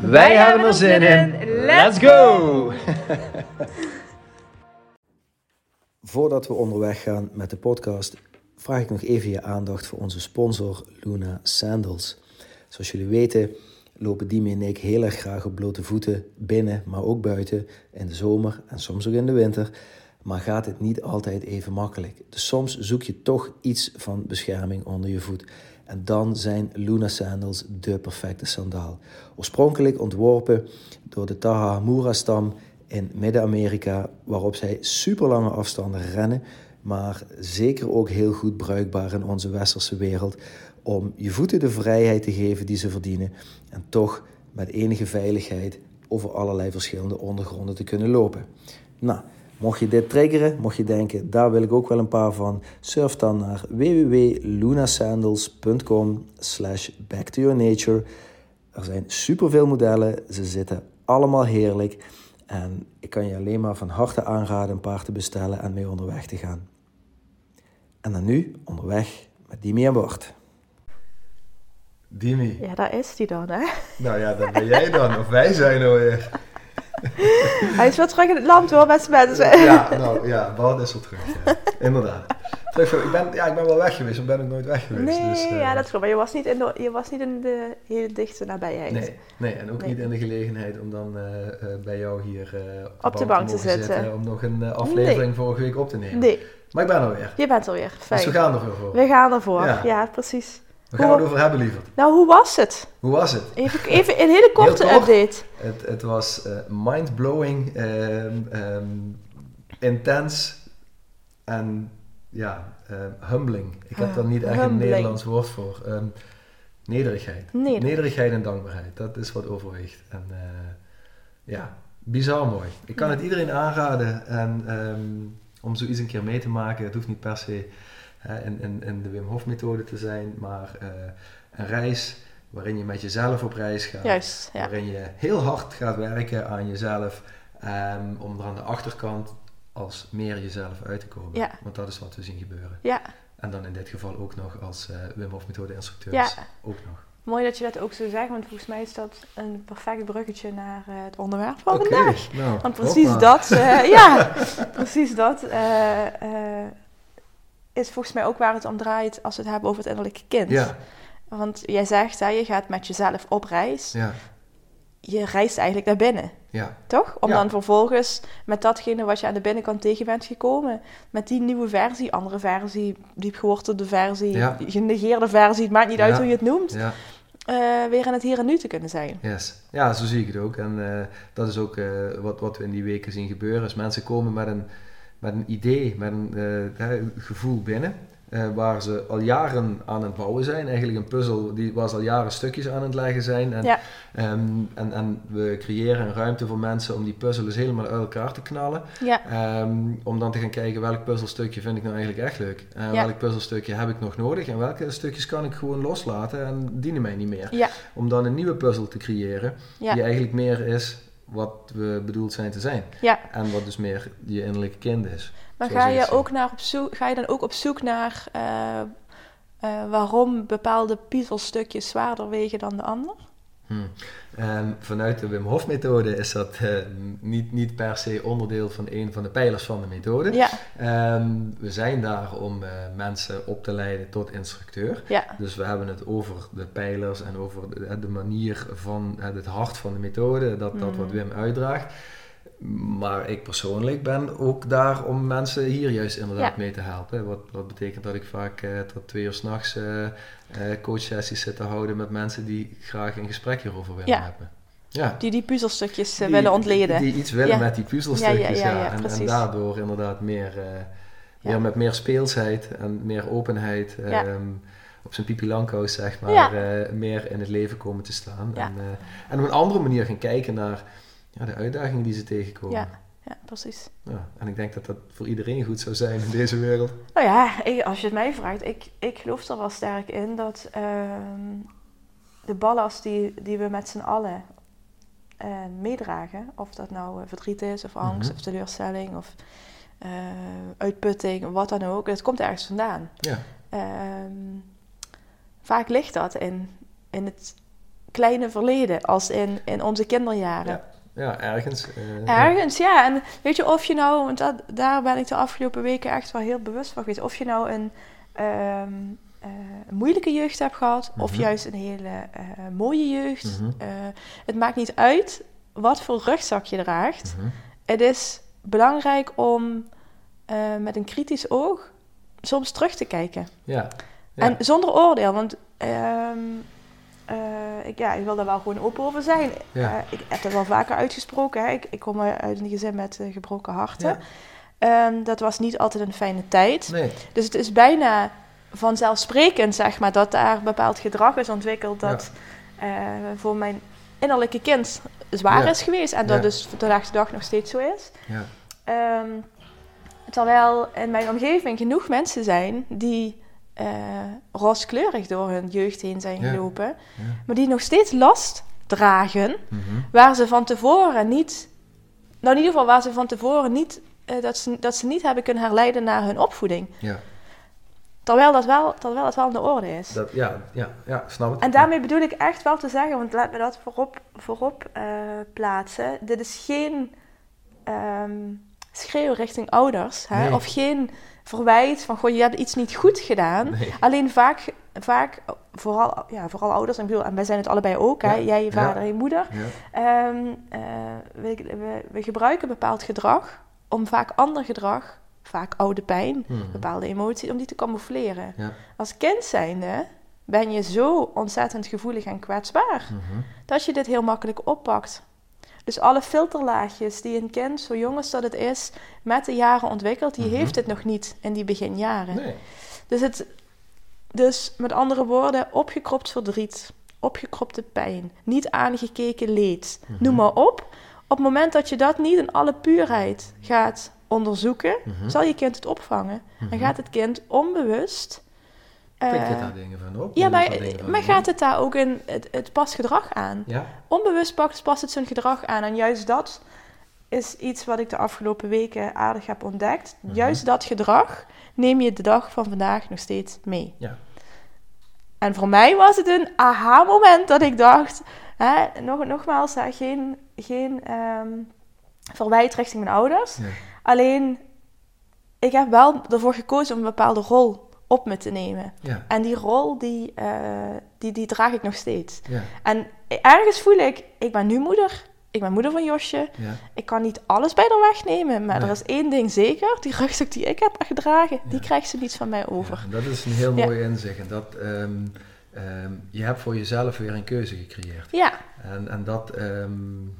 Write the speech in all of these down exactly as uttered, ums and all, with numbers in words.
Wij, Wij hebben er zin in. in. Let's go! Voordat we onderweg gaan met de podcast, vraag ik nog even je aandacht voor onze sponsor Luna Sandals. Zoals jullie weten lopen Dimi en ik heel erg graag op blote voeten binnen, maar ook buiten, in de zomer en soms ook in de winter. Maar gaat het niet altijd even makkelijk. Dus soms zoek je toch iets van bescherming onder je voet. En dan zijn Luna Sandals de perfecte sandaal. Oorspronkelijk ontworpen door de Tahamura-stam in Midden-Amerika, waarop zij super lange afstanden rennen, maar zeker ook heel goed bruikbaar in onze westerse wereld, om je voeten de vrijheid te geven die ze verdienen en toch met enige veiligheid over allerlei verschillende ondergronden te kunnen lopen. Nou, mocht je dit triggeren, mocht je denken, daar wil ik ook wel een paar van, surf dan naar www.lunasandals.com slash back to your nature. Er zijn superveel modellen, ze zitten allemaal heerlijk en ik kan je alleen maar van harte aanraden een paar te bestellen en mee onderweg te gaan. En dan nu, onderweg met Dimi aan boord. Dimi. Ja, daar is hij dan, hè? Nou ja, dat ben jij dan, of wij zijn alweer. Hij is wel terug in het land, hoor, beste mensen. Ja, nou ja, Bart is wel terug, ja. Inderdaad. Terug, ik, ben, ja, ik ben wel weg geweest, maar ben ik nooit weg geweest. Nee, dus, uh, ja, dat klopt. Maar je was niet in de, je was niet in de hele dichte nabijheid. Nee, nee en ook nee. niet in de gelegenheid om dan uh, uh, bij jou hier uh, op, op de bank te, te zitten. zitten. Om nog een uh, aflevering nee. vorige week op te nemen. Nee. Maar ik ben er weer. Je bent er weer, fijn. Dus we gaan ervoor. voor. We gaan ervoor, ja, ja precies. Waar gaan we het over hebben, lieverd? Nou, hoe was het? Hoe was het? Even, even een hele korte kort. update. Het, het was uh, mind-blowing, um, um, intens en ja, uh, humbling. Ik heb uh, daar niet echt humbling. een Nederlands woord voor. Um, nederigheid. Nederig. Nederigheid en dankbaarheid. Dat is wat overweegt. En uh, ja, bizar mooi. Ik kan ja. het iedereen aanraden en, um, om zoiets een keer mee te maken. Het hoeft niet per se In, in, in de Wim Hof methode te zijn, maar uh, een reis waarin je met jezelf op reis gaat. Juist, ja. Waarin je heel hard gaat werken aan jezelf um, om er aan de achterkant als meer jezelf uit te komen. Ja. Want dat is wat we zien gebeuren. Ja. En dan in dit geval ook nog als uh, Wim Hof methode instructeurs. Ja. Ook nog. Mooi dat je dat ook zo zegt, want volgens mij is dat een perfect bruggetje naar uh, het onderwerp van okay, vandaag. Nou, want precies dat, uh, ja, precies dat. Uh, uh, is volgens mij ook waar het om draait als we het hebben over het innerlijke kind. Ja. Want jij zegt, hè, je gaat met jezelf op reis. Ja. Je reist eigenlijk naar binnen. Ja. Toch? Om ja. dan vervolgens met datgene wat je aan de binnenkant tegen bent gekomen, met die nieuwe versie, andere versie, diepgewortelde versie, ja. genegeerde versie, het maakt niet ja. uit hoe je het noemt, ja. uh, weer in het hier en nu te kunnen zijn. Yes. Ja, zo zie ik het ook. En uh, dat is ook uh, wat, wat we in die weken zien gebeuren. Als mensen komen met een met een idee, met een uh, gevoel binnen, uh, waar ze al jaren aan het bouwen zijn. Eigenlijk een puzzel die, waar ze al jaren stukjes aan het leggen zijn. En, ja. um, en, en we creëren een ruimte voor mensen om die puzzel dus helemaal uit elkaar te knallen. Ja. Um, om dan te gaan kijken welk puzzelstukje vind ik nou eigenlijk echt leuk. Uh, ja. Welk puzzelstukje heb ik nog nodig en welke stukjes kan ik gewoon loslaten en dienen mij niet meer. Ja. Om dan een nieuwe puzzel te creëren ja. die eigenlijk meer is wat we bedoeld zijn te zijn. Ja. En wat dus meer je innerlijke kind is. Maar ga je, ook naar op zoek, ga je dan ook op zoek naar uh, uh, waarom bepaalde puzzelstukjes zwaarder wegen dan de ander? Hmm. Um, vanuit de Wim Hof methode is dat uh, niet, niet per se onderdeel van een van de pijlers van de methode. Ja. Um, we zijn daar om uh, mensen op te leiden tot instructeur. Ja. Dus we hebben het over de pijlers en over de, de manier van uh, het hart van de methode, dat, dat mm. wat Wim uitdraagt. Maar ik persoonlijk ben ook daar om mensen hier juist inderdaad ja. mee te helpen. Wat, wat betekent dat ik vaak uh, tot twee uur 's nachts uh, uh, coachsessies zit te houden met mensen die graag een gesprek hierover willen ja. hebben. Ja. Die die puzzelstukjes uh, die, willen ontleden. Die, die iets willen ja. met die puzzelstukjes, ja. ja, ja, ja, ja. En, en daardoor inderdaad meer, uh, ja. meer met meer speelsheid en meer openheid. Ja. Um, op zijn pipi lanko's, zeg maar, ja. uh, meer in het leven komen te staan. Ja. En, uh, en op een andere manier gaan kijken naar ja, de uitdagingen die ze tegenkomen. Ja, ja precies. Ja, en ik denk dat dat voor iedereen goed zou zijn in deze wereld. Nou ja, ik, als je het mij vraagt, ik, ik geloof er wel sterk in dat uh, de ballast die, die we met z'n allen uh, meedragen, of dat nou uh, verdriet is, of angst, mm-hmm. of teleurstelling, of uh, uitputting, wat dan ook, dat komt ergens vandaan. Ja. Uh, Vaak ligt dat in, in het kleine verleden, als in, in onze kinderjaren. Ja, ja ergens. Uh, ergens, ja. ja. En weet je, of je nou, want dat, daar ben ik de afgelopen weken echt wel heel bewust van geweest. Of je nou een um, uh, moeilijke jeugd hebt gehad, mm-hmm. of juist een hele uh, mooie jeugd. Mm-hmm. Uh, het maakt niet uit wat voor rugzak je draagt. Mm-hmm. Het is belangrijk om uh, met een kritisch oog soms terug te kijken. Ja. Ja. En zonder oordeel, want um, uh, ik, ja, ik wil daar wel gewoon open over zijn. Ja. Uh, ik heb dat wel vaker uitgesproken. Hè. Ik, ik kom uit een gezin met uh, gebroken harten. Ja. Um, dat was niet altijd een fijne tijd. Nee. Dus het is bijna vanzelfsprekend, zeg maar, dat daar bepaald gedrag is ontwikkeld dat ja. uh, voor mijn innerlijke kind zwaar ja. is geweest. En dat ja. dus vandaag de dag nog steeds zo is. Ja. Um, terwijl in mijn omgeving genoeg mensen zijn die... Uh, rooskleurig door hun jeugd heen zijn ja. gelopen, ja. maar die nog steeds last dragen, mm-hmm. waar ze van tevoren niet, nou in ieder geval waar ze van tevoren niet, uh, dat, ze, dat ze niet hebben kunnen herleiden naar hun opvoeding. Ja. Terwijl dat wel, terwijl dat wel in de orde is. Dat, ja, ja, ja, snap het. En daarmee bedoel ik echt wel te zeggen, want laat me dat voorop, voorop uh, plaatsen, dit is geen um, schreeuw richting ouders, hè? Nee. Of geen verwijt van, goh, je hebt iets niet goed gedaan. Nee. Alleen vaak, vaak vooral, ja, vooral ouders, ik bedoel, en wij zijn het allebei ook, hè? Ja. Jij, je vader, ja. je moeder. Ja. Um, uh, we, we, we gebruiken bepaald gedrag om vaak ander gedrag, vaak oude pijn, mm-hmm. bepaalde emoties, om die te camoufleren. Ja. Als kind zijnde ben je zo ontzettend gevoelig en kwetsbaar, mm-hmm. dat je dit heel makkelijk oppakt. Dus alle filterlaagjes die een kind, zo jong als dat het is, met de jaren ontwikkelt, die mm-hmm. heeft het nog niet in die beginjaren. Nee. Dus, het, dus met andere woorden, opgekropt verdriet, opgekropte pijn, niet aangekeken leed, mm-hmm. noem maar op. Op het moment dat je dat niet in alle puurheid gaat onderzoeken, mm-hmm. zal je kind het opvangen. Mm-hmm. En gaat het kind onbewust... Pikt het daar dingen van op? Ja, maar, van maar gaat het daar ook in het, het past gedrag aan? Ja. Onbewust past, past het zijn gedrag aan. En juist dat is iets wat ik de afgelopen weken aardig heb ontdekt. Mm-hmm. Juist dat gedrag neem je de dag van vandaag nog steeds mee. Ja. En voor mij was het een aha-moment dat ik dacht... Hè, nog, nogmaals, hè, geen, geen um, verwijt richting mijn ouders. Nee. Alleen, ik heb wel ervoor gekozen om een bepaalde rol... op me te nemen. Ja. En die rol, die, uh, die, die draag ik nog steeds. Ja. En ergens voel ik, ik ben nu moeder. Ik ben moeder van Josje. Ja. Ik kan niet alles bij haar wegnemen. Maar nee. er is één ding zeker. Die rugzak die ik heb gedragen, ja. die krijgt ze niet van mij over. Ja, dat is een heel mooi ja. inzicht. En dat, um, um, je hebt voor jezelf weer een keuze gecreëerd. Ja. En, en dat... Um,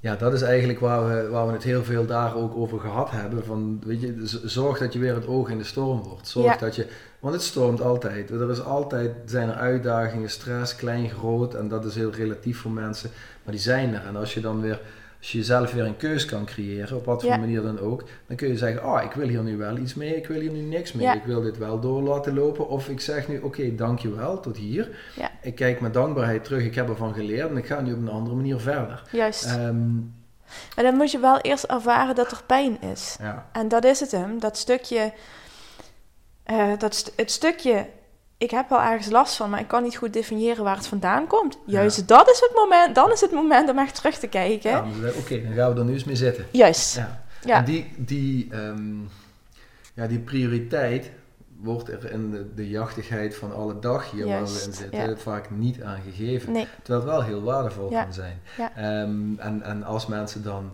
Ja, dat is eigenlijk waar we, waar we het heel veel daar ook over gehad hebben. Van, weet je, zorg dat je weer het oog in de storm wordt. Zorg ja. dat je, want het stormt altijd. Er is altijd, zijn er uitdagingen, stress, klein, groot. En dat is heel relatief voor mensen. Maar die zijn er. En als je dan weer, als je jezelf weer een keus kan creëren, op wat voor ja. manier dan ook. Dan kun je zeggen, ah, oh, ik wil hier nu wel iets mee. Ik wil hier nu niks mee. Ja. Ik wil dit wel door laten lopen. Of ik zeg nu, oké, okay, dankjewel, tot hier. Ja. Ik kijk met dankbaarheid terug. Ik heb ervan geleerd en ik ga nu op een andere manier verder. Juist. Um, maar dan moet je wel eerst ervaren dat er pijn is. Ja. En dat is het hem. Dat stukje, uh, dat st- het stukje... Ik heb wel ergens last van, maar ik kan niet goed definiëren waar het vandaan komt. Juist, ja. dat is het moment. Dan is het moment om echt terug te kijken. Ja, oké, okay, dan gaan we er nu eens mee zitten. Juist. Ja. Ja. En die, die, um, ja, die prioriteit wordt er in de, de jachtigheid van alle dag hier Juist. waar we in zitten ja. vaak niet aan gegeven. Nee. Terwijl het wel heel waardevol ja. kan zijn. Ja. Um, en, en als mensen dan...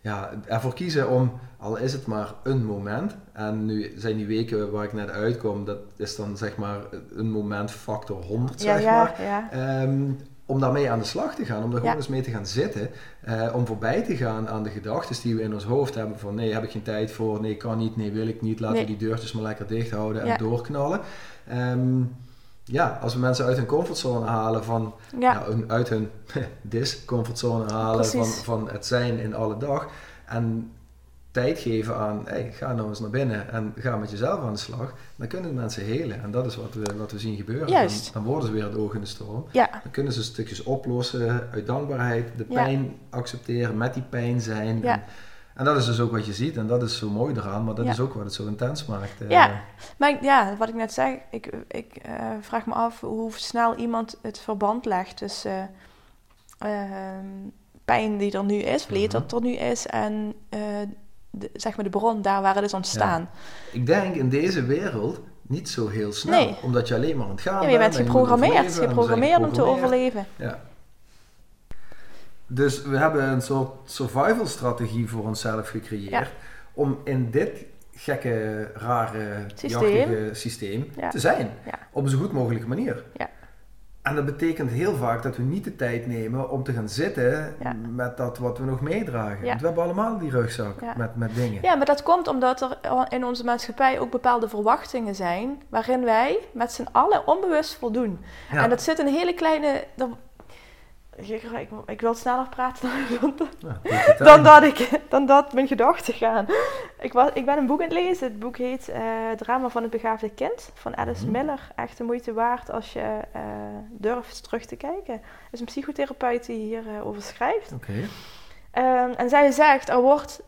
Ja, ervoor kiezen om, al is het maar een moment, en nu zijn die weken waar ik net uitkom, dat is dan zeg maar een moment factor honderd, ja, zeg ja, maar, ja. Um, om daarmee aan de slag te gaan, om daar ja. gewoon eens mee te gaan zitten, uh, om voorbij te gaan aan de gedachten die we in ons hoofd hebben van nee, heb ik geen tijd voor, nee, kan niet, nee, wil ik niet, laten nee. we die deurtjes maar lekker dicht houden en ja. doorknallen. Um, ja, als we mensen uit hun comfortzone halen van... Ja. Nou, uit hun discomfortzone halen van, van het zijn in alle dag. En tijd geven aan, hey, ga nou eens naar binnen en ga met jezelf aan de slag. Dan kunnen mensen helen. En dat is wat we, wat we zien gebeuren. Juist. Dan, dan worden ze weer het oog in de storm. Ja. Dan kunnen ze stukjes oplossen uit dankbaarheid. De pijn ja. accepteren, met die pijn zijn. Ja. En, en dat is dus ook wat je ziet. En dat is zo mooi eraan. Maar dat ja. is ook wat het zo intens maakt. Eh. Ja, maar ja, wat ik net zei. Ik, ik uh, vraag me af hoe snel iemand het verband legt tussen... Uh, uh, pijn die er nu is, leed dat er nu is en uh, de, zeg maar de bron daar waar het is ontstaan. Ja. Ik denk in deze wereld niet zo heel snel, nee. omdat je alleen maar aan het gaan ja, bent. Je bent geprogrammeerd, je geprogrammeerd om te overleven. Ja. Dus we hebben een soort survival strategie voor onszelf gecreëerd ja. om in dit gekke, rare, systeem, jachtige systeem ja. te zijn. Ja. Op een zo goed mogelijke manier. Ja. En dat betekent heel vaak dat we niet de tijd nemen om te gaan zitten ja. met dat wat we nog meedragen. Ja. Want we hebben allemaal die rugzak ja. met, met dingen. Ja, maar dat komt omdat er in onze maatschappij ook bepaalde verwachtingen zijn... waarin wij met z'n allen onbewust voldoen. Ja. En dat zit een hele kleine... Dan, ik, ik, ik wil sneller praten dan, dan, ja, dat dan, dat, ik, dan dat mijn gedachten gaan. Ik, was, ik ben een boek aan het lezen. Het boek heet uh, Drama van het Begaafde Kind van Alice mm-hmm. Miller. Echt de moeite waard als je uh, durft terug te kijken. Er is een psychotherapeut die hierover uh, schrijft. Okay. Um, en zij zegt, er wordt,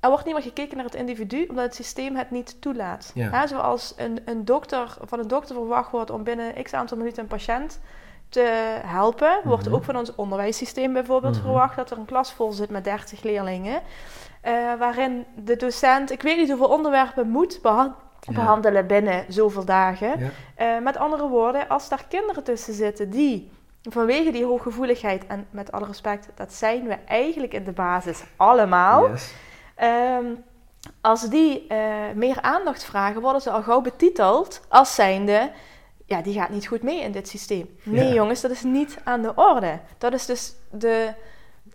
er wordt niet meer gekeken naar het individu, omdat het systeem het niet toelaat. Ja. Ja, zoals een, een dokter, van een dokter verwacht wordt om binnen x aantal minuten een patiënt... te helpen, wordt mm-hmm. ook van ons onderwijssysteem bijvoorbeeld mm-hmm. verwacht dat er een klas vol zit met dertig leerlingen, uh, waarin de docent, ik weet niet hoeveel onderwerpen moet beha- behandelen ja. binnen zoveel dagen. Ja. Uh, met andere woorden, als daar kinderen tussen zitten die vanwege die hooggevoeligheid, en met alle respect, dat zijn we eigenlijk in de basis allemaal, yes. um, als die uh, meer aandacht vragen, worden ze al gauw betiteld als zijnde... Ja, die gaat niet goed mee in dit systeem. Nee, ja. jongens, dat is niet aan de orde. Dat is dus de,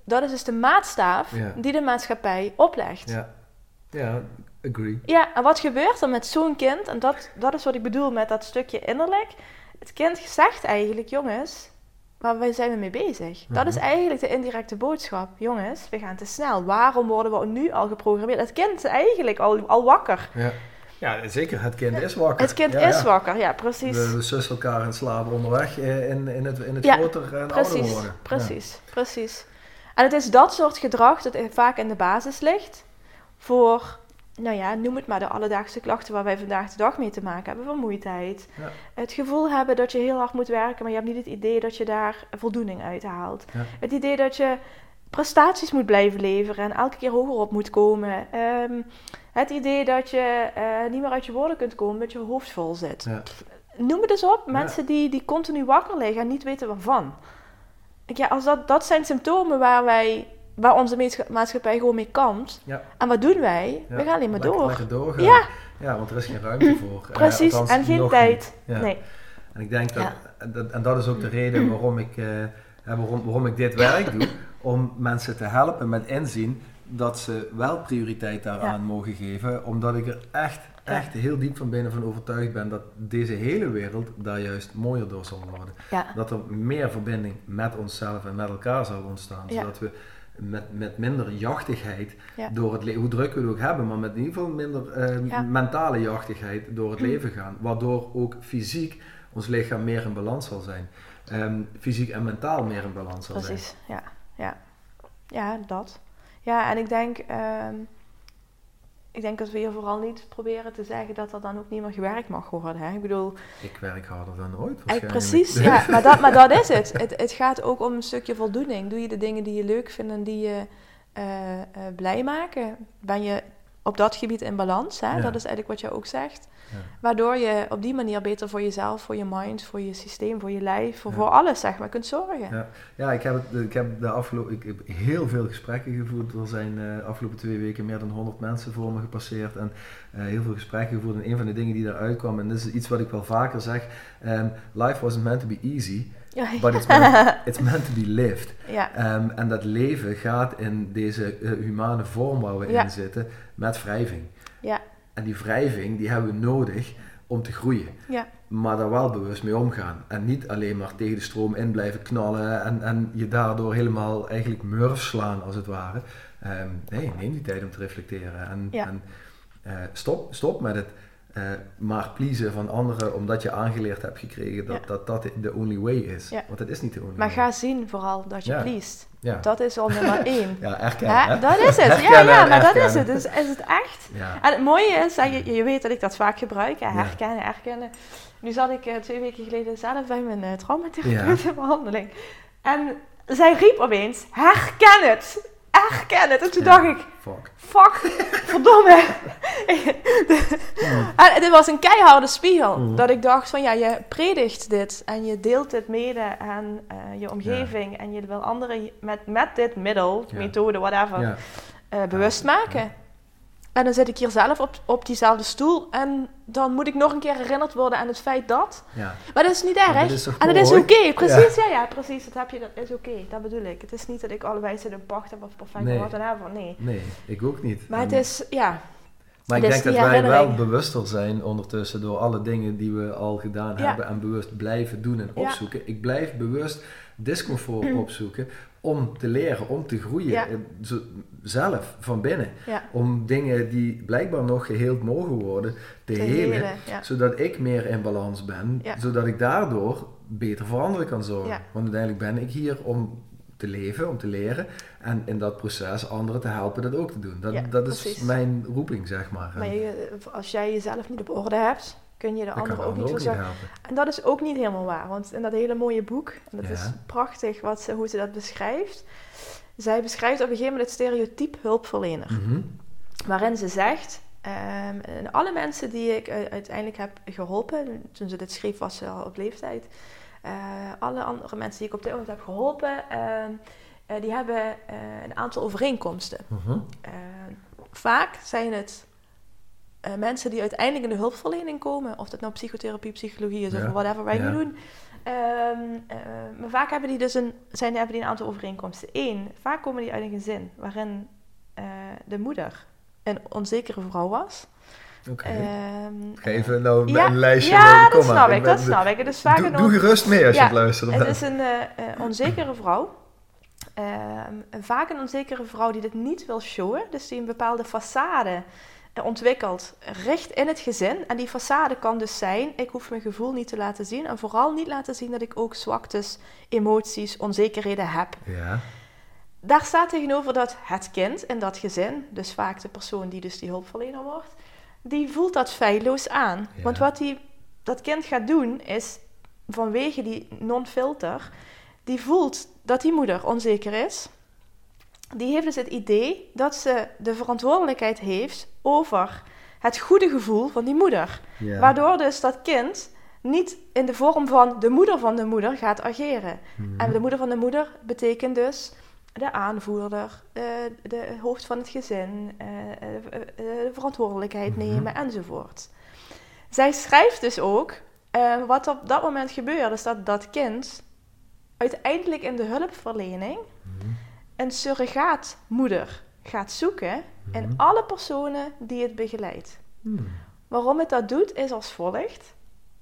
dat is dus de maatstaaf ja. die de maatschappij oplegt. Ja. ja, agree. Ja, en wat gebeurt er met zo'n kind? En dat, dat is wat ik bedoel met dat stukje innerlijk. Het kind zegt eigenlijk, jongens, waar zijn we mee bezig? Mm-hmm. Dat is eigenlijk de indirecte boodschap. Jongens, we gaan te snel. Waarom worden we nu al geprogrammeerd? Het kind is eigenlijk al, al wakker. Ja. Ja, zeker. Het kind is wakker. Het kind ja, is ja. wakker, ja, precies. We, we sussen elkaar en slapen onderweg in, in het, in het ja, groter en precies, ouder worden. Precies, ja. precies. En het is dat soort gedrag dat vaak in de basis ligt voor, nou ja, noem het maar de alledaagse klachten waar wij vandaag de dag mee te maken hebben. Vermoeidheid. Ja. Het gevoel hebben dat je heel hard moet werken, maar je hebt niet het idee dat je daar voldoening uit haalt. Ja. Het idee dat je prestaties moet blijven leveren en elke keer hoger op moet komen. Um, Het idee dat je uh, niet meer uit je woorden kunt komen, dat je hoofd vol zit. Ja. Noem het eens op, mensen ja. die, die continu wakker liggen en niet weten waarvan. Ja, als dat, dat zijn symptomen waar, wij, waar onze maatschappij gewoon mee kampt. Ja. En wat doen wij? Ja. We gaan alleen maar lekker, door. Lekker doorgaan. Ja. ja, want er is geen ruimte voor. Precies, uh, en geen tijd. Ja. Nee. En ik denk dat, ja. dat, en dat is ook de reden waarom ik, uh, waarom, waarom ik dit werk doe. Om mensen te helpen met inzien dat ze wel prioriteit daaraan ja. mogen geven, omdat ik er echt, echt ja. heel diep van binnen van overtuigd ben dat deze hele wereld daar juist mooier door zal worden. Ja. Dat er meer verbinding met onszelf en met elkaar zal ontstaan, ja. zodat we met, met minder jachtigheid ja. door het leven, hoe druk we het ook hebben, maar met in ieder geval minder eh, ja. mentale jachtigheid door het leven gaan, waardoor ook fysiek ons lichaam meer in balans zal zijn. Um, fysiek en mentaal meer in balans zal Precies. zijn. Precies, ja. ja. Ja, dat. Ja, en ik denk, uh, ik denk dat we hier vooral niet proberen te zeggen dat er dan ook niet meer gewerkt mag worden. Hè? Ik bedoel... Ik werk harder dan ooit waarschijnlijk. Precies, ja, maar, dat, maar dat is het. het. Het gaat ook om een stukje voldoening. Doe je de dingen die je leuk vindt en die je uh, uh, blij maken? Ben je op dat gebied in balans? Hè? Ja. Dat is eigenlijk wat jij ook zegt. Ja. Waardoor je op die manier beter voor jezelf, voor je mind, voor je systeem, voor je lijf, voor, ja. voor alles zeg maar kunt zorgen. Ja, ja ik, heb, ik, heb de afgelopen, ik heb heel veel gesprekken gevoerd. Er zijn de uh, afgelopen twee weken meer dan honderd mensen voor me gepasseerd. En uh, heel veel gesprekken gevoerd. En een van de dingen die daaruit kwam, en dit is iets wat ik wel vaker zeg. Um, life wasn't meant to be easy. Ja, ja. But it's meant, it's meant to be lived. Ja. Um, en dat leven gaat in deze uh, humane vorm waar we ja. in zitten met wrijving. Ja. En die wrijving die hebben we nodig om te groeien. Ja. Maar daar wel bewust mee omgaan. En niet alleen maar tegen de stroom in blijven knallen en, en je daardoor helemaal eigenlijk murf slaan, als het ware. Um, nee, neem die tijd om te reflecteren. En, ja. en uh, stop, stop met het uh, maar pleasen van anderen, omdat je aangeleerd hebt gekregen dat ja. dat, dat de only way is. Ja. Want het is niet de only maar way. Maar ga zien vooral dat je ja. pleest. Ja. Dat is al nummer één. Ja, herkennen. Dat is het. Herkennen, ja, ja, maar herkennen. Dat is het. Dus is het echt. Ja. En het mooie is, en je, je weet dat ik dat vaak gebruik, hè, herkennen, ja. herkennen. Nu zat ik uh, twee weken geleden zelf bij mijn uh, traumatherapeut ja. in behandeling. En zij riep opeens, herken het! Herken het! En toen ja. dacht ik, fuck, fuck verdomme. En dit was een keiharde spiegel. Mm. Dat ik dacht van, ja, je predikt dit en je deelt dit mede aan uh, je omgeving. Ja. En je wil anderen met, met dit middel, ja. methode, whatever, ja. uh, bewust ja. maken. Ja. En dan zit ik hier zelf op, op diezelfde stoel. En dan moet ik nog een keer herinnerd worden aan het feit dat. Ja. Maar dat is niet erg. Dat is en dat is oké. Okay. Precies, ja. Ja, ja, precies. Dat heb je, dat is oké. Okay. Dat bedoel ik. Het is niet dat ik allebei zit in pacht heb of perfect nee. wat dan hebben. Nee. Nee, ik ook niet. Maar en... het is, ja. Maar ik denk dat wij wel bewuster zijn ondertussen door alle dingen die we al gedaan ja. hebben en bewust blijven doen en opzoeken. Ja. Ik blijf bewust discomfort mm. opzoeken om te leren, om te groeien. Ja. Zelf, van binnen. Ja. Om dingen die blijkbaar nog geheeld mogen worden, te, te helen. helen ja. Zodat ik meer in balans ben. Ja. Zodat ik daardoor beter voor anderen kan zorgen. Ja. Want uiteindelijk ben ik hier om te leven, om te leren. En in dat proces anderen te helpen dat ook te doen. Dat, ja, dat is precies. mijn roeping, zeg maar. Maar je, als jij jezelf niet op orde hebt, kun je de anderen ook niet verzorgen. En dat is ook niet helemaal waar. Want in dat hele mooie boek, en dat ja. is prachtig wat ze, hoe ze dat beschrijft. Zij beschrijft op een gegeven moment het stereotype hulpverlener. Mm-hmm. Waarin ze zegt, um, alle mensen die ik uiteindelijk heb geholpen, toen ze dit schreef was ze al op leeftijd. Uh, alle andere mensen die ik op dit moment heb geholpen, uh, uh, die hebben uh, een aantal overeenkomsten. Mm-hmm. Uh, vaak zijn het uh, mensen die uiteindelijk in de hulpverlening komen, of dat nou psychotherapie, psychologie is ja. of whatever wij ja. nu doen. Um, uh, maar vaak hebben die dus een, zijn, hebben die een aantal overeenkomsten. Eén, vaak komen die uit een gezin waarin uh, de moeder een onzekere vrouw was. Okay. Um, Geef uh, nou een ja, lijstje. Ja, dat snap, ik, dat snap ik. Dat snap ik. Doe, doe gerust mee als ja, je het luistert. Het is een uh, uh, onzekere vrouw. Uh, vaak een onzekere vrouw die dit niet wil showen. Dus die een bepaalde façade ontwikkeld recht in het gezin. En die façade kan dus zijn, ik hoef mijn gevoel niet te laten zien. En vooral niet laten zien dat ik ook zwaktes, emoties, onzekerheden heb. Ja. Daar staat tegenover dat het kind in dat gezin, dus vaak de persoon die dus die hulpverlener wordt, die voelt dat feilloos aan. Ja. Want wat die, dat kind gaat doen is, vanwege die non-filter, die voelt dat die moeder onzeker is. Die heeft dus het idee dat ze de verantwoordelijkheid heeft over het goede gevoel van die moeder. Yeah. Waardoor dus dat kind niet in de vorm van de moeder van de moeder gaat ageren. Mm-hmm. En de moeder van de moeder betekent dus de aanvoerder, de, de hoofd van het gezin, de verantwoordelijkheid mm-hmm. nemen enzovoort. Zij schrijft dus ook uh, wat op dat moment gebeurt, is dat dat kind uiteindelijk in de hulpverlening mm-hmm. een surrogaatmoeder gaat zoeken in mm. alle personen die het begeleidt. Mm. Waarom het dat doet is als volgt.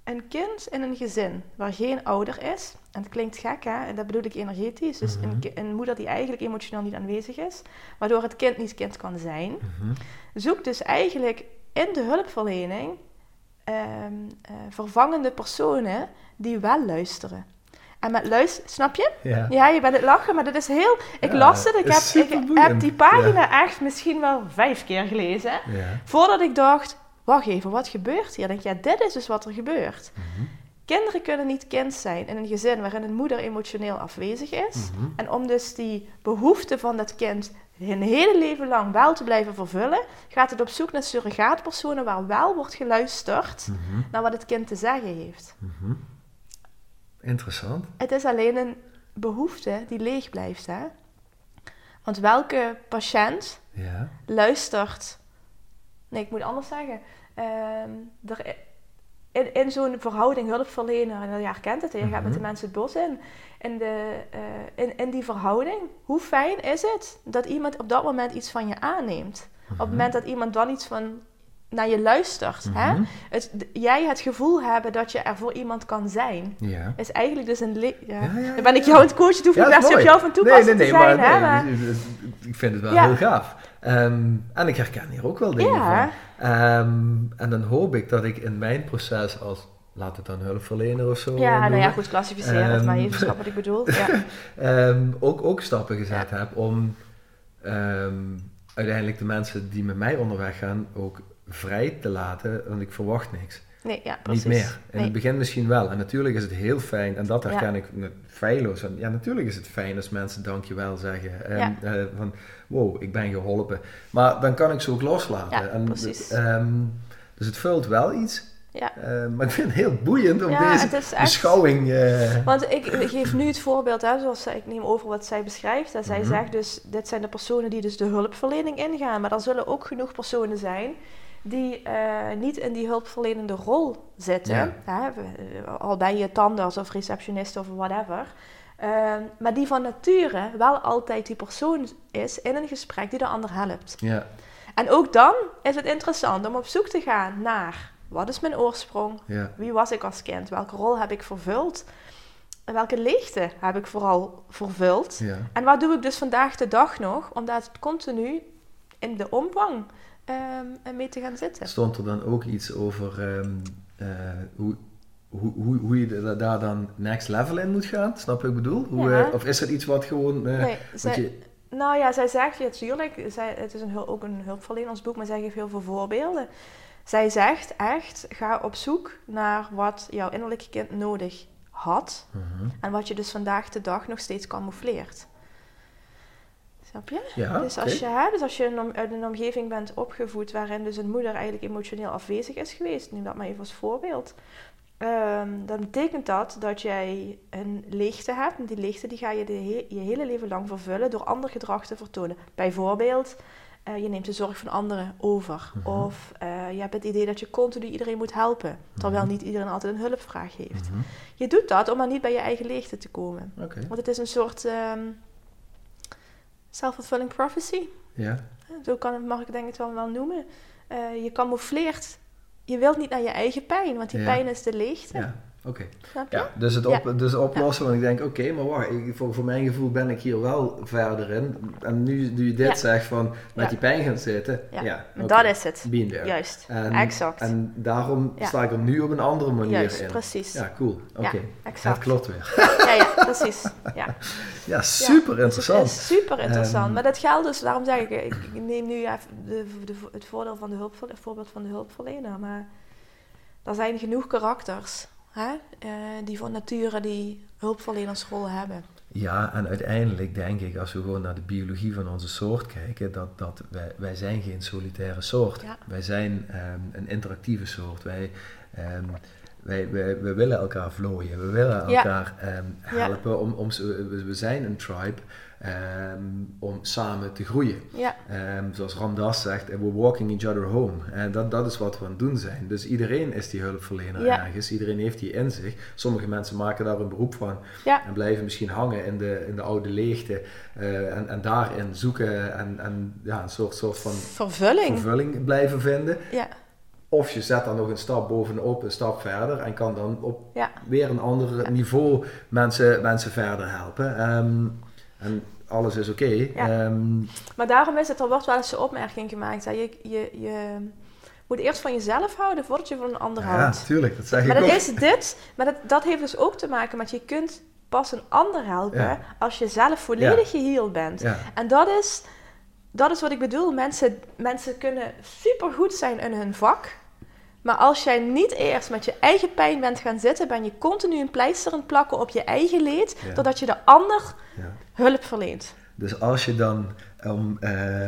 Een kind in een gezin waar geen ouder is, en het klinkt gek hè, dat bedoel ik energetisch, dus mm-hmm. een, een moeder die eigenlijk emotioneel niet aanwezig is, waardoor het kind niet kind kan zijn, mm-hmm. zoekt dus eigenlijk in de hulpverlening um, uh, vervangende personen die wel luisteren. En met luisteren, snap je? Ja. ja, je bent het lachen, maar dat is heel... Ik ja, las het, ik heb, ik heb die pagina ja. echt misschien wel vijf keer gelezen. Ja. Voordat ik dacht, wacht even, wat gebeurt hier? Dan denk ik, ja, dit is dus wat er gebeurt. Mm-hmm. Kinderen kunnen niet kind zijn in een gezin waarin een moeder emotioneel afwezig is. Mm-hmm. En om dus die behoefte van dat kind hun hele leven lang wel te blijven vervullen, gaat het op zoek naar surrogaatpersonen waar wel wordt geluisterd mm-hmm. naar wat het kind te zeggen heeft. Mm-hmm. Interessant. Het is alleen een behoefte die leeg blijft, hè? Want welke patiënt ja. luistert... Nee, ik moet anders zeggen. Um, er, in, in zo'n verhouding hulpverlener, en je herkent het, je mm-hmm. gaat met de mensen het bos in. In, de, uh, in, in die verhouding, hoe fijn is het dat iemand op dat moment iets van je aanneemt? Mm-hmm. Op het moment dat iemand dan iets van naar je luistert. Mm-hmm. Hè? Het, jij het gevoel hebben dat je er voor iemand kan zijn. Ja. Is eigenlijk dus een... Le- ja. Ja, ja, ja, dan ben ik jou aan het coachen, hoef ik ja, best op jou van toepassing nee, nee, nee, te zijn. Maar, hè, maar... Nee, ik vind het wel ja. heel gaaf. Um, en ik herken hier ook wel dingen ja. van. Um, en dan hoop ik dat ik in mijn proces als... Laat het dan hulpverlener of zo. Ja, nou ja, goed, klassificeer um, het, maar je snapt wat ik bedoel. Ja. um, ook, ook stappen gezet ja. heb om um, uiteindelijk de mensen die met mij onderweg gaan ook vrij te laten, want ik verwacht niks. Nee, ja, precies. Niet meer. In nee. het begin misschien wel. En natuurlijk is het heel fijn, en dat herken ja. ik feilloos. En ja, natuurlijk is het fijn als mensen dankjewel zeggen. En, ja. uh, van, wow, ik ben geholpen. Maar dan kan ik ze ook loslaten. Ja, en, precies. Um, dus het vult wel iets... Ja. Uh, maar ik vind het heel boeiend om ja, deze echt... beschouwing... Uh... Want ik, ik geef nu het voorbeeld, hè, zoals zij, ik neem over wat zij beschrijft. En zij mm-hmm. zegt dus, dit zijn de personen die dus de hulpverlening ingaan. Maar er zullen ook genoeg personen zijn die uh, niet in die hulpverlenende rol zitten. Ja. Hè, al ben je tandarts of receptionist of whatever. Uh, maar die van nature wel altijd die persoon is in een gesprek die de ander helpt. Ja. En ook dan is het interessant om op zoek te gaan naar... Wat is mijn oorsprong? Ja. Wie was ik als kind? Welke rol heb ik vervuld? En welke leegte heb ik vooral vervuld? Ja. En wat doe ik dus vandaag de dag nog? Omdat het continu in de omvang um, mee te gaan zitten. Stond er dan ook iets over um, uh, hoe, hoe, hoe, hoe je daar dan next level in moet gaan? Snap je wat ik bedoel? Hoe, ja. uh, of is dat iets wat gewoon... Uh, nee, wat zij, je... Nou ja, zij zegt, ja, natuurlijk, zij, het is een, ook een hulpverlener, ons boek, maar zij geeft heel veel voorbeelden. Zij zegt echt, ga op zoek naar wat jouw innerlijke kind nodig had. Mm-hmm. En wat je dus vandaag de dag nog steeds camoufleert. Snap je? Ja, dus, okay. als je hè, dus als je in om, uit een omgeving bent opgevoed waarin dus een moeder eigenlijk emotioneel afwezig is geweest. Neem dat maar even als voorbeeld. Um, dan betekent dat dat jij een leegte hebt. En die leegte die ga je de he- je hele leven lang vervullen door ander gedrag te vertonen. Bijvoorbeeld... Uh, je neemt de zorg van anderen over. Mm-hmm. Of uh, je hebt het idee dat je continu iedereen moet helpen. Terwijl mm-hmm. niet iedereen altijd een hulpvraag heeft. Mm-hmm. Je doet dat om maar niet bij je eigen leegte te komen. Okay. Want het is een soort um, self-fulfilling prophecy. Ja. Zo kan het, mag ik denk het wel, wel noemen. Uh, je camoufleert. Je wilt niet naar je eigen pijn. Want die ja. pijn is de leegte. Ja. Oké, okay. ja, dus het op, ja. dus oplossen, ja. want ik denk, oké, okay, maar wacht, ik, voor, voor mijn gevoel ben ik hier wel verder in. En nu, nu je dit ja. zegt, van met ja. die pijn gaan zitten, ja, ja okay. dat is het. Been there. Juist, en, exact. En daarom ja. sta ik er nu op een andere manier Juist, in. Juist, precies. Ja, cool, oké, okay. ja, dat klopt weer. Ja, ja, precies. Ja, ja super ja. interessant. Dus super interessant, um, maar dat geldt dus, daarom zeg ik, ik neem nu even de, de, het, voordeel van de hulp, het voorbeeld van de hulpverlener, maar er zijn genoeg karakters... Uh, die van nature die hulpverlenersrol hebben. Ja, en uiteindelijk denk ik, als we gewoon naar de biologie van onze soort kijken, dat, dat wij, wij zijn geen solitaire soort. Ja. Wij zijn um, een interactieve soort. Wij, um, wij, wij, wij willen elkaar vlooien, we willen elkaar ja. um, helpen. Ja. Om, om, we zijn een tribe um, om samen te groeien. Ja. Um, zoals Ram Dass zegt, we're walking each other home. En dat, dat is wat we aan het doen zijn. Dus iedereen is die hulpverlener ja. ergens, iedereen heeft die in zich. Sommige mensen maken daar een beroep van ja. en blijven misschien hangen in de, in de oude leegte. Uh, en, en daarin zoeken en, en ja, een soort, soort van vervulling. vervulling blijven vinden. Ja. Of je zet dan nog een stap bovenop, een stap verder... en kan dan op ja. weer een ander ja. niveau mensen, mensen verder helpen. Um, en alles is oké. Okay. Ja. Um, maar daarom is het, er wordt wel eens een opmerking gemaakt... Hè. Je, je, je moet eerst van jezelf houden voordat je van een ander ja, houdt. Ja, tuurlijk, dat zeg ik maar ook. Dat is dit, maar dat, dat heeft dus ook te maken met... je kunt pas een ander helpen ja. als je zelf volledig ja. geheeld bent. Ja. En dat is... Dat is wat ik bedoel. Mensen, mensen kunnen supergoed zijn in hun vak. Maar als jij niet eerst met je eigen pijn bent gaan zitten... ben je continu een pleister aan het plakken op je eigen leed... Ja. doordat je de ander ja. hulp verleent. Dus als je, dan, um, uh,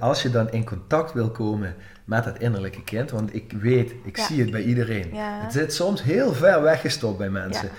als je dan in contact wil komen met dat innerlijke kind... want ik weet, ik ja. zie het bij iedereen. Ja. Het zit soms heel ver weggestopt bij mensen... Ja.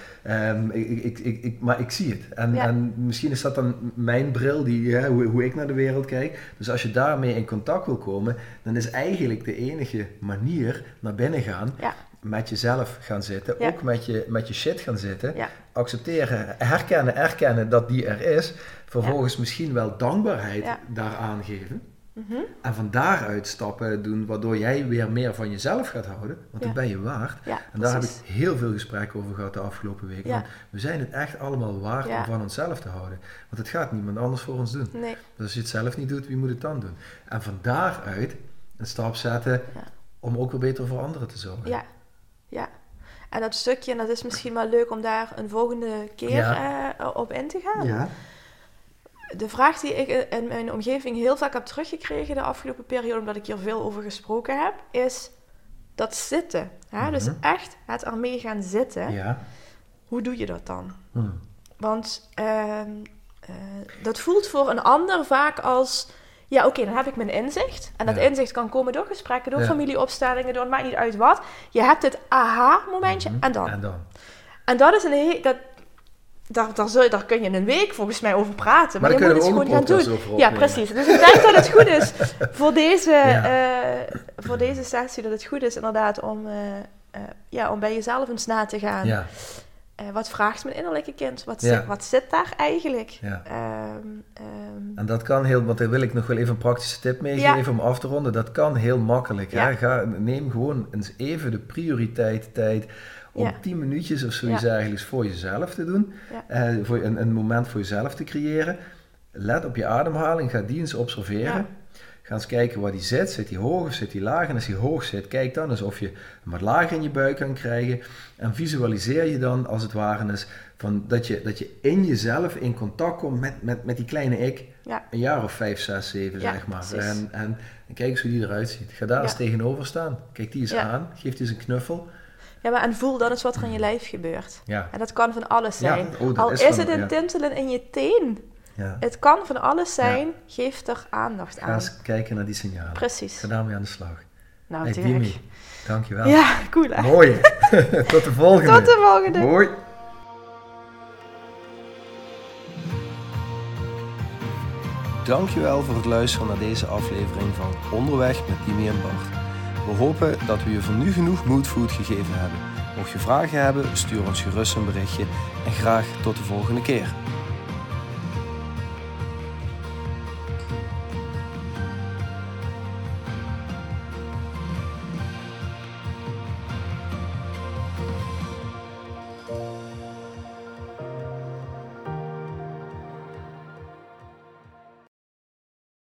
Um, ik, ik, ik, ik, maar ik zie het. En, ja. en misschien is dat dan mijn bril, die, ja, hoe, hoe ik naar de wereld kijk. Dus als je daarmee in contact wil komen, dan is eigenlijk de enige manier naar binnen gaan, ja. met jezelf gaan zitten, ja. ook met je, met je shit gaan zitten, ja. accepteren, herkennen, erkennen dat die er is, vervolgens ja. misschien wel dankbaarheid ja. daaraan geven. Mm-hmm. En van daaruit stappen doen, waardoor jij weer meer van jezelf gaat houden. Want ja. dat ben je waard. Ja, en daar precies. heb ik heel veel gesprekken over gehad de afgelopen weken. Ja. Want we zijn het echt allemaal waard ja. om van onszelf te houden. Want het gaat niemand anders voor ons doen. Nee. Dus als je het zelf niet doet, wie moet het dan doen? En van daaruit een stap zetten ja. om ook weer beter voor anderen te zorgen. Ja, ja. En dat stukje, en dat is misschien wel leuk om daar een volgende keer ja. uh, op in te gaan. Ja. De vraag die ik in mijn omgeving heel vaak heb teruggekregen de afgelopen periode, omdat ik hier veel over gesproken heb, is dat zitten. Hè? Mm-hmm. Dus echt het ermee gaan zitten. Ja. Hoe doe je dat dan? Mm. Want uh, uh, dat voelt voor een ander vaak als, ja oké, okay, dan heb ik mijn inzicht. En dat ja. inzicht kan komen door gesprekken, door ja. familieopstellingen, door het maakt niet uit wat. Je hebt het aha-momentje mm-hmm. en dan. En dan. En dat is een heel... Dat, Daar, daar, zul, daar kun je een week volgens mij over praten. Maar, maar je moet het gewoon gaan doen. Ja, precies. Dus ik denk dat het goed is voor deze, ja. uh, voor deze sessie. Dat het goed is inderdaad om, uh, uh, ja, om bij jezelf eens na te gaan. Ja. Uh, wat vraagt mijn innerlijke kind? Wat, ja. zit, wat zit daar eigenlijk? Ja. Um, um, en dat kan heel... Want daar wil ik nog wel even een praktische tip meegeven ja. om af te ronden. Dat kan heel makkelijk. Ja. Hè? Ga, neem gewoon eens even de prioriteit tijd... om ja. tien minuutjes of zoiets ja. eigenlijk voor jezelf te doen. Ja. Uh, voor een, een moment voor jezelf te creëren. Let op je ademhaling. Ga die eens observeren. Ja. Ga eens kijken waar die zit. Zit die hoog of zit die laag? En als die hoog zit, kijk dan eens of je hem wat lager in je buik kan krijgen. En visualiseer je dan als het ware eens van dat, je, dat je in jezelf in contact komt met, met, met die kleine ik. Ja. Een jaar of vijf, zes, zeven, ja, zeg maar. En, en, en kijk eens hoe die eruit ziet. Ga daar ja. eens tegenover staan. Kijk die eens ja. aan. Geef die eens een knuffel. Ja, maar en voel dan eens wat er in je lijf gebeurt. Ja. En dat kan van alles zijn. Ja, oh, Al is, is van, het een ja. tintelen in je teen. Ja. Het kan van alles zijn. Ja. Geef er aandacht aan. Ga eens kijken naar die signalen. Precies. Ga daarmee aan de slag. Nou, hey, Dirk. Dimi, dankjewel. Ja, cool hè. Mooi. Tot de volgende. Tot de volgende. Mooi. Dankjewel voor het luisteren naar deze aflevering van Onderweg met Dimi en Bart. We hopen dat we je voor nu genoeg moodfood gegeven hebben. Mocht je vragen hebben, stuur ons gerust een berichtje en graag tot de volgende keer.